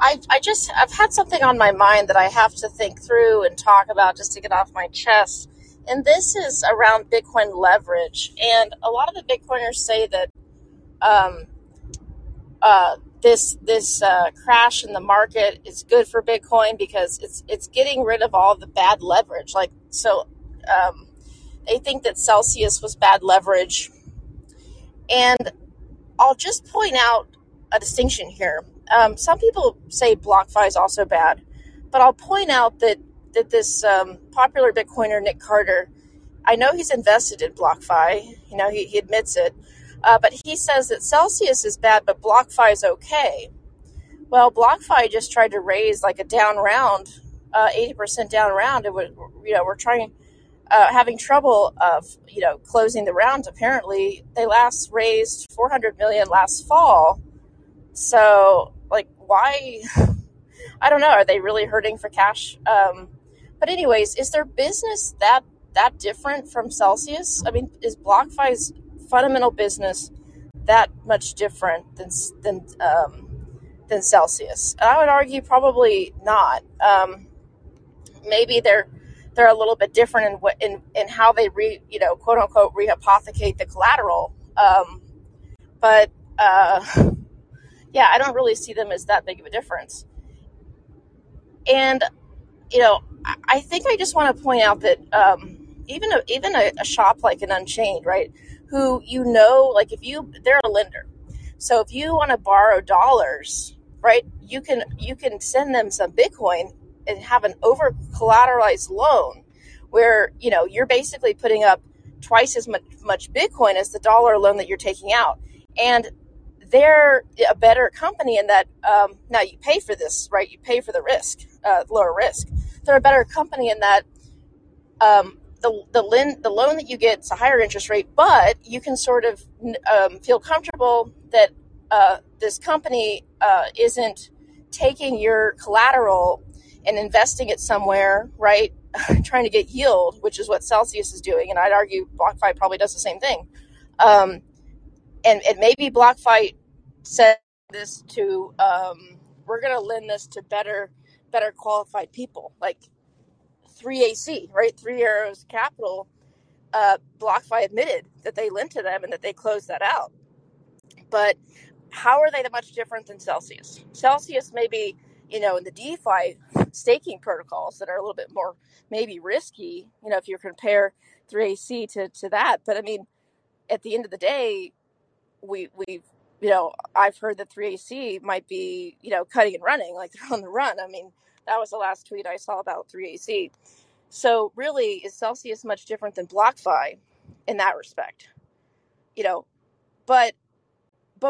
I've had something on my mind that I have to think through and talk about just to get off my chest. And this is around Bitcoin leverage. And a lot of the Bitcoiners say that this crash in the market is good for Bitcoin because it's getting rid of all the bad leverage. Like, so they think that Celsius was bad leverage. And I'll just point out a distinction here. Some people say BlockFi is also bad, but I'll point out that this popular Bitcoiner, Nick Carter, I know he's invested in BlockFi, you know, he admits it, but he says that Celsius is bad, but BlockFi is okay. Well, BlockFi just tried to raise like a down round, 80% down round. It would, you know, we're trying, having trouble of, you know, closing the round. Apparently they last raised 400 million last fall. So like, why? I don't know. Are they really hurting for cash? But anyways, is their business that different from Celsius? I mean, is BlockFi's fundamental business that much different than Celsius? And I would argue probably not. Maybe they're a little bit different in what in how they quote unquote rehypothecate the collateral. Yeah, I don't really see them as that big of a difference. And, you know, I think I just want to point out that even a shop like an Unchained, right, who, you know, like they're a lender. So if you want to borrow dollars, right, you can send them some Bitcoin and have an over collateralized loan where, you know, you're basically putting up twice as much Bitcoin as the dollar loan that you're taking out. And they're a better company in that, now you pay for this, right? You pay for the risk, lower risk. They're a better company in that the loan that you get is a higher interest rate, but you can sort of feel comfortable that this company isn't taking your collateral and investing it somewhere, right? Trying to get yield, which is what Celsius is doing. And I'd argue BlockFi probably does the same thing. And maybe BlockFi said this to, we're going to lend this to better qualified people, like 3AC, right? Three Arrows Capital, BlockFi admitted that they lent to them and that they closed that out. But how are they that much different than Celsius? Celsius maybe, you know, in the DeFi staking protocols that are a little bit more maybe risky, you know, if you compare 3AC to that. But I mean, at the end of the day, we've, you know, I've heard that 3AC might be, you know, cutting and running, like they're on the run. I mean, that was the last tweet I saw about 3AC. So really, is Celsius much different than BlockFi in that respect? You know, but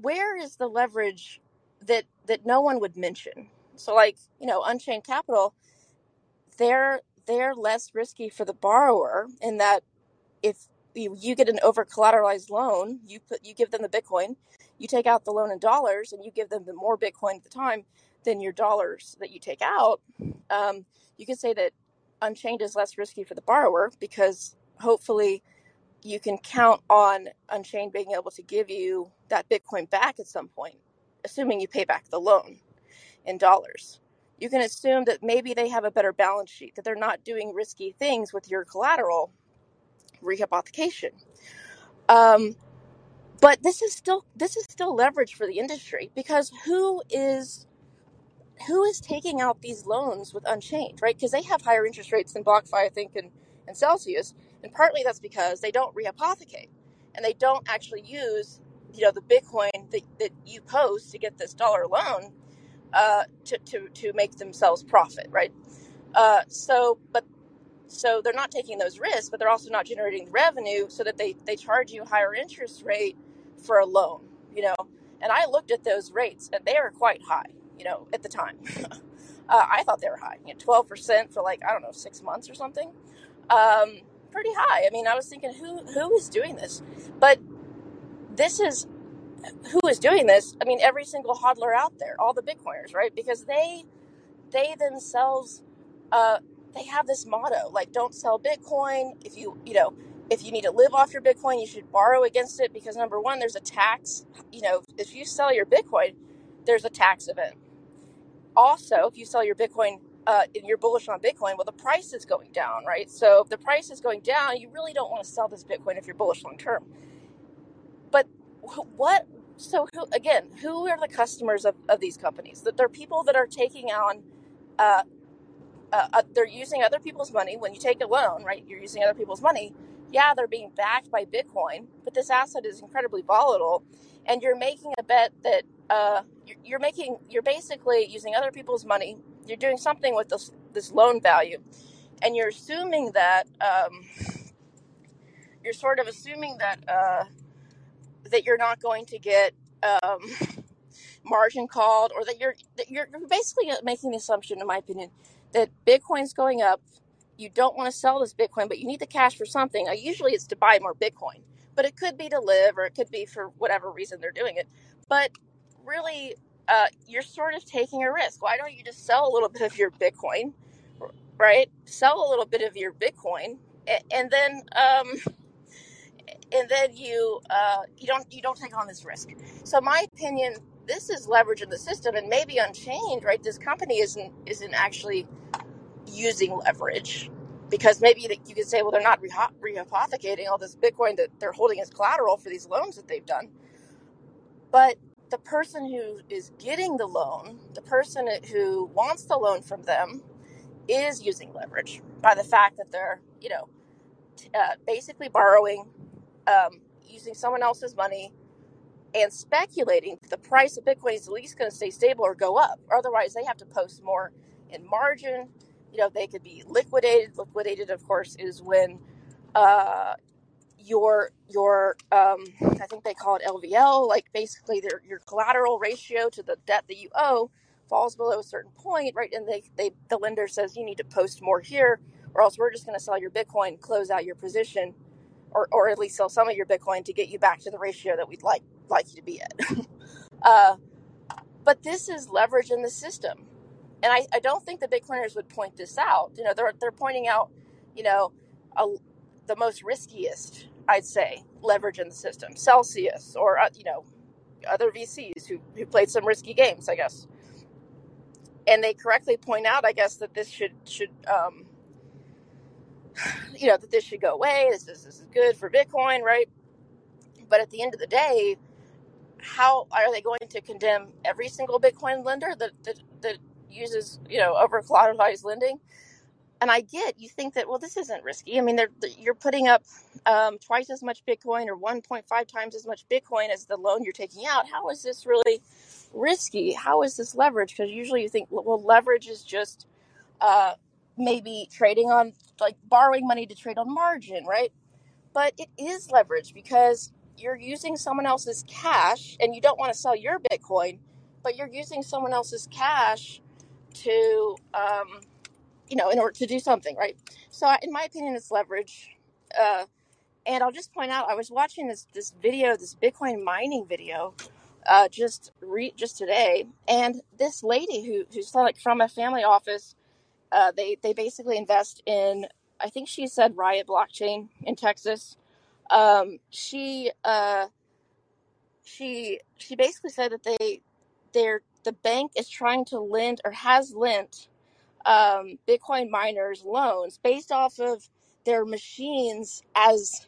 where is the leverage that no one would mention? So like, you know, Unchained Capital, they're less risky for the borrower in that if you get an over-collateralized loan, you give them the Bitcoin, you take out the loan in dollars, and you give them the more Bitcoin at the time than your dollars that you take out. You can say that Unchained is less risky for the borrower because hopefully you can count on Unchained being able to give you that Bitcoin back at some point, assuming you pay back the loan in dollars. You can assume that maybe they have a better balance sheet, that they're not doing risky things with your collateral, rehypothecation. But this is still leverage for the industry, because who is taking out these loans with Unchained, right? Because they have higher interest rates than BlockFi, I think, and Celsius, and partly that's because they don't rehypothecate and they don't actually use, you know, the Bitcoin that you post to get this dollar loan to make themselves profit, right? So they're not taking those risks, but they're also not generating revenue, so that they charge you a higher interest rate for a loan, you know. And I looked at those rates, and they were quite high, you know, at the time. I thought they were high, you know, 12% for like, I don't know, 6 months or something. Pretty high. I mean, I was thinking, who is doing this? But this is, who is doing this? I mean, every single hodler out there, all the Bitcoiners, right? Because they themselves, they have this motto, like, don't sell Bitcoin. If you need to live off your Bitcoin, you should borrow against it, because number one, there's a tax, you know, if you sell your Bitcoin, there's a tax event. Also, if you sell your Bitcoin and you're bullish on Bitcoin, well, the price is going down, right? So if the price is going down, you really don't want to sell this Bitcoin if you're bullish long term. But what? So who, again, who are the customers of these companies? That they're people that are taking on, they're using other people's money. When you take a loan, right, you're using other people's money. Yeah, they're being backed by Bitcoin, but this asset is incredibly volatile, and you're making a bet that you're basically using other people's money. You're doing something with this loan value, and you're assuming that that you're not going to get margin called, or that you're basically making the assumption, in my opinion, that Bitcoin's going up. You don't want to sell this Bitcoin, but you need the cash for something. Usually it's to buy more Bitcoin, but it could be to live, or it could be for whatever reason they're doing it. But really, you're sort of taking a risk. Why don't you just sell a little bit of your Bitcoin, right? Sell a little bit of your Bitcoin, and then you don't take on this risk. So my opinion, this is leverage in the system, and maybe Unchained, right? This company isn't actually using leverage, because maybe you could say, well, they're not rehypothecating all this Bitcoin that they're holding as collateral for these loans that they've done. But the person who is getting the loan, the person who wants the loan from them, is using leverage by the fact that they're, basically borrowing, using someone else's money, and speculating the price of Bitcoin is at least going to stay stable or go up. Otherwise, they have to post more in margin. They could be liquidated. Liquidated, of course, is when your I think they call it LVL, like basically your collateral ratio to the debt that you owe falls below a certain point, right? And the lender says, you need to post more here, or else we're just going to sell your Bitcoin, close out your position, or at least sell some of your Bitcoin to get you back to the ratio that we'd like you to be at. But this is leverage in the system. And I don't think the Bitcoiners would point this out. They're pointing out, the most riskiest, I'd say, leverage in the system, Celsius, or other VCs who played some risky games, I guess. And they correctly point out, I guess, that this should go away. This is good for Bitcoin, right? But at the end of the day, how are they going to condemn every single Bitcoin lender that uses, over collateralized lending? And I get, you think that, well, this isn't risky. I mean, you're putting up twice as much Bitcoin, or 1.5 times as much Bitcoin as the loan you're taking out. How is this really risky? How is this leverage? Because usually you think, well, leverage is just maybe trading on, like, borrowing money to trade on margin, right? But it is leverage, because you're using someone else's cash, and you don't want to sell your Bitcoin, but you're using someone else's cash to, in order to do something, right? So in my opinion, it's leverage. And I'll just point out, I was watching this video, this Bitcoin mining video, just today. And this lady who's like from a family office, they basically invest in, I think she said, Riot Blockchain in Texas. She basically said that the bank is trying to lend, or has lent, Bitcoin miners loans based off of their machines as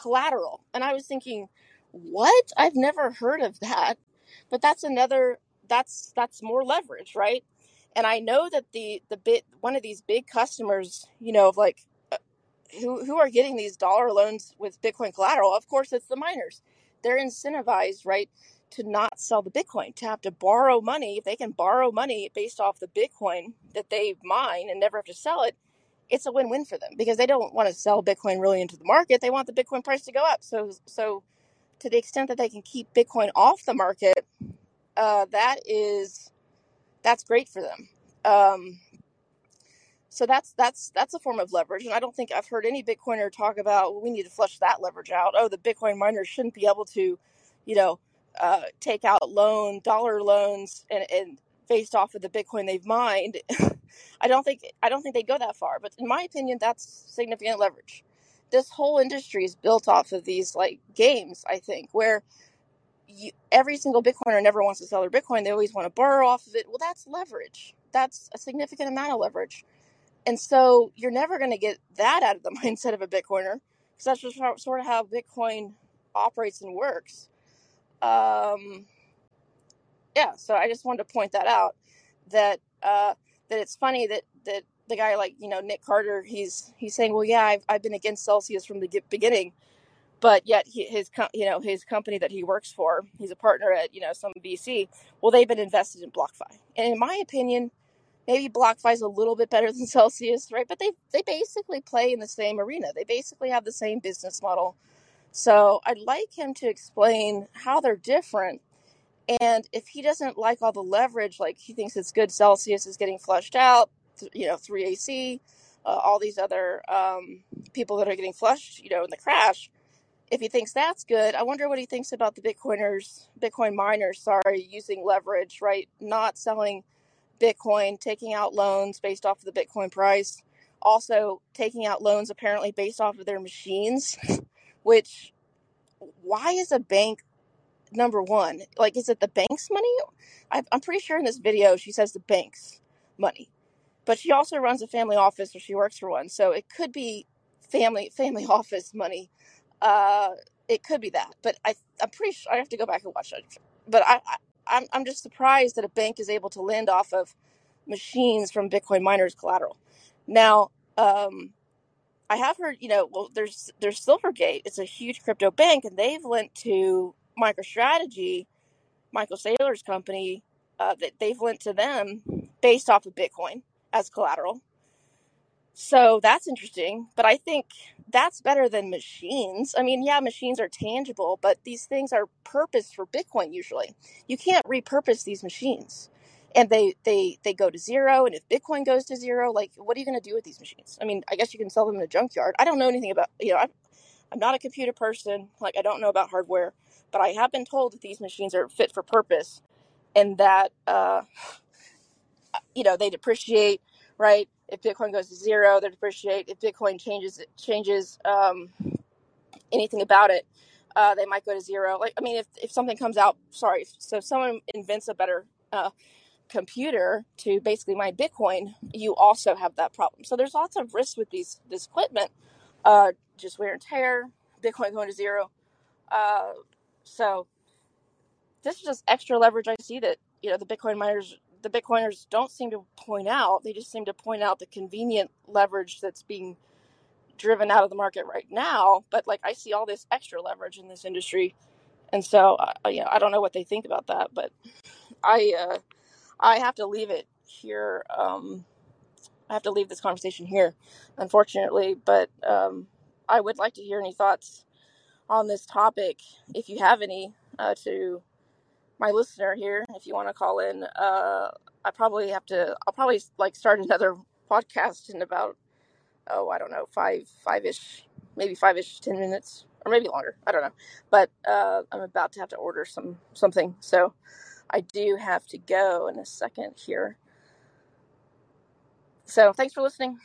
collateral. And I was thinking, what? I've never heard of that. But that's more leverage, right? And I know that one of these big customers, of like who are getting these dollar loans with Bitcoin collateral, of course, it's the miners. They're incentivized, right, to not sell the Bitcoin, to have to borrow money. If they can borrow money based off the Bitcoin that they mine and never have to sell it, it's a win-win for them, because they don't want to sell Bitcoin really into the market. They want the Bitcoin price to go up. So to the extent that they can keep Bitcoin off the market, that's great for them. So that's a form of leverage. And I don't think I've heard any Bitcoiner talk about, well, we need to flush that leverage out. Oh, the Bitcoin miners shouldn't be able to, take out dollar loans and based off of the Bitcoin they've mined. I don't think they go that far, but in my opinion, that's significant leverage. This whole industry is built off of these like games, I think, where every single Bitcoiner never wants to sell their Bitcoin. They always want to borrow off of it. Well, that's leverage. That's a significant amount of leverage. And so you're never going to get that out of the mindset of a Bitcoiner, because that's just how, sort of how Bitcoin operates and works. Yeah, so I just wanted to point that out, that that it's funny that, the guy like, Nick Carter, he's saying, well, yeah, I've been against Celsius from the beginning. But yet his company that he works for, he's a partner at, some VC, well, they've been invested in BlockFi. And in my opinion, maybe BlockFi is a little bit better than Celsius, right? But they basically play in the same arena. They basically have the same business model. So I'd like him to explain how they're different. And if he doesn't like all the leverage, like he thinks it's good, Celsius is getting flushed out, 3AC, all these other people that are getting flushed, in the crash. If he thinks that's good, I wonder what he thinks about the Bitcoin miners, using leverage, right? Not selling Bitcoin, taking out loans based off of the Bitcoin price. Also taking out loans apparently based off of their machines, which, why is a bank number one? Like, is it the bank's money? I'm pretty sure in this video she says the bank's money. But she also runs a family office, or she works for one. So it could be family office money. It could be that, but I'm pretty sure I have to go back and watch it. But I'm just surprised that a bank is able to lend off of machines from Bitcoin miners collateral. Now, I have heard, well, there's Silvergate. It's a huge crypto bank, and they've lent to MicroStrategy, Michael Saylor's company. That they've lent to them based off of Bitcoin as collateral. So that's interesting, but I think that's better than machines. I mean, yeah, machines are tangible, but these things are purposed for Bitcoin usually. You can't repurpose these machines, and they go to zero. And if Bitcoin goes to zero, like, what are you going to do with these machines? I mean, I guess you can sell them in a junkyard. I don't know anything about, I'm not a computer person. Like, I don't know about hardware, but I have been told that these machines are fit for purpose and that, they depreciate, right? If Bitcoin goes to zero, they depreciate. If Bitcoin changes anything about it, they might go to zero. Like, I mean, if something comes out, so if someone invents a better computer to basically mine Bitcoin, you also have that problem. So there's lots of risks with this equipment, just wear and tear, Bitcoin going to zero. So this is just extra leverage I see that the Bitcoin miners. The Bitcoiners don't seem to point out. They just seem to point out the convenient leverage that's being driven out of the market right now. But like, I see all this extra leverage in this industry, and so I don't know what they think about that. But I have to leave it here. I have to leave this conversation here, unfortunately. But I would like to hear any thoughts on this topic, if you have any, to my listener here, if you want to call in. I'll probably like start another podcast in about, I don't know, five-ish, 10 minutes, or maybe longer. I don't know. But I'm about to have to order something. So I do have to go in a second here. So thanks for listening.